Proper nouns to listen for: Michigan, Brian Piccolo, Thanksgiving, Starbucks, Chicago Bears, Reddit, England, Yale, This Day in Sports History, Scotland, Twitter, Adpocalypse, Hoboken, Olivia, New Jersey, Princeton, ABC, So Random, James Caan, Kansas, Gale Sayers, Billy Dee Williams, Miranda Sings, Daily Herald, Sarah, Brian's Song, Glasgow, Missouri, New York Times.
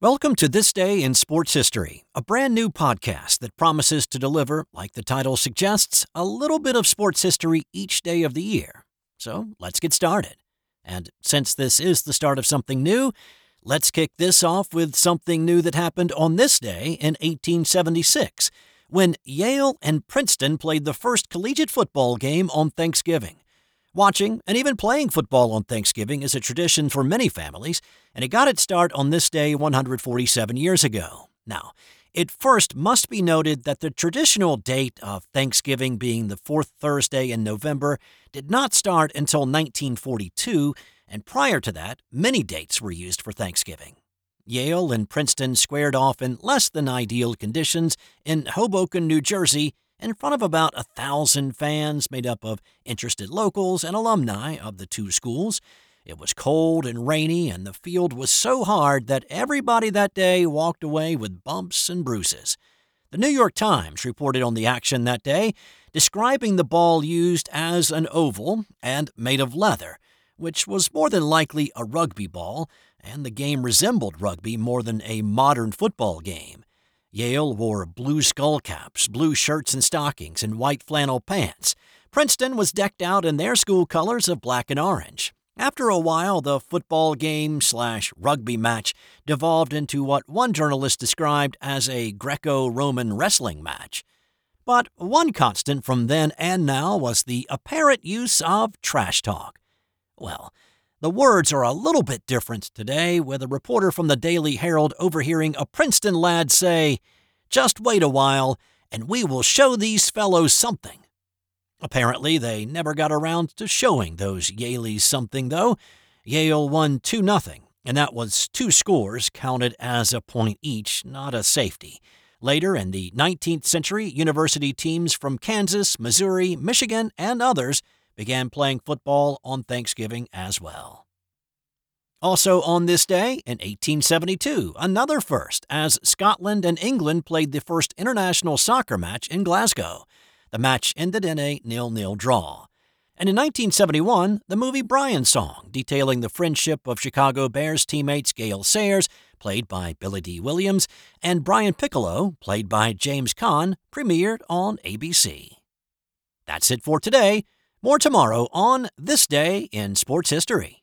Welcome to This Day in Sports History, a brand new podcast that promises to deliver, like the title suggests, a little bit of sports history each day of the year. So let's get started. And since this is the start of something new, let's kick this off with something new that happened on this day in 1876, when Yale and Princeton played the first collegiate football game on Thanksgiving. Watching and even playing football on Thanksgiving is a tradition for many families, and it got its start on this day 147 years ago. Now, it first must be noted that the traditional date of Thanksgiving being the fourth Thursday in November did not start until 1942, and prior to that, many dates were used for Thanksgiving. Yale and Princeton squared off in less than ideal conditions in Hoboken, New Jersey, in front of about 1,000 fans made up of interested locals and alumni of the two schools. It was cold and rainy, and the field was so hard that everybody that day walked away with bumps and bruises. The New York Times reported on the action that day, describing the ball used as an oval and made of leather, which was more than likely a rugby ball, and the game resembled rugby more than a modern football game. Yale wore blue skull caps, blue shirts and stockings, and white flannel pants. Princeton was decked out in their school colors of black and orange. After a while, the football game/rugby match devolved into what one journalist described as a Greco-Roman wrestling match. But one constant from then and now was the apparent use of trash talk. Well, the words are a little bit different today, with a reporter from the Daily Herald overhearing a Princeton lad say, "Just wait a while, and we will show these fellows something." Apparently, they never got around to showing those Yaleys something, though. Yale won 2-0, and that was 2 scores counted as a point each, not a safety. Later in the 19th century, university teams from Kansas, Missouri, Michigan, and others began playing football on Thanksgiving as well. Also on this day, in 1872, another first, as Scotland and England played the first international soccer match in Glasgow. The match ended in a 0-0 draw. And in 1971, the movie Brian's Song, detailing the friendship of Chicago Bears teammates Gale Sayers, played by Billy Dee Williams, and Brian Piccolo, played by James Caan, premiered on ABC. That's it for today. More tomorrow on This Day in Sports History.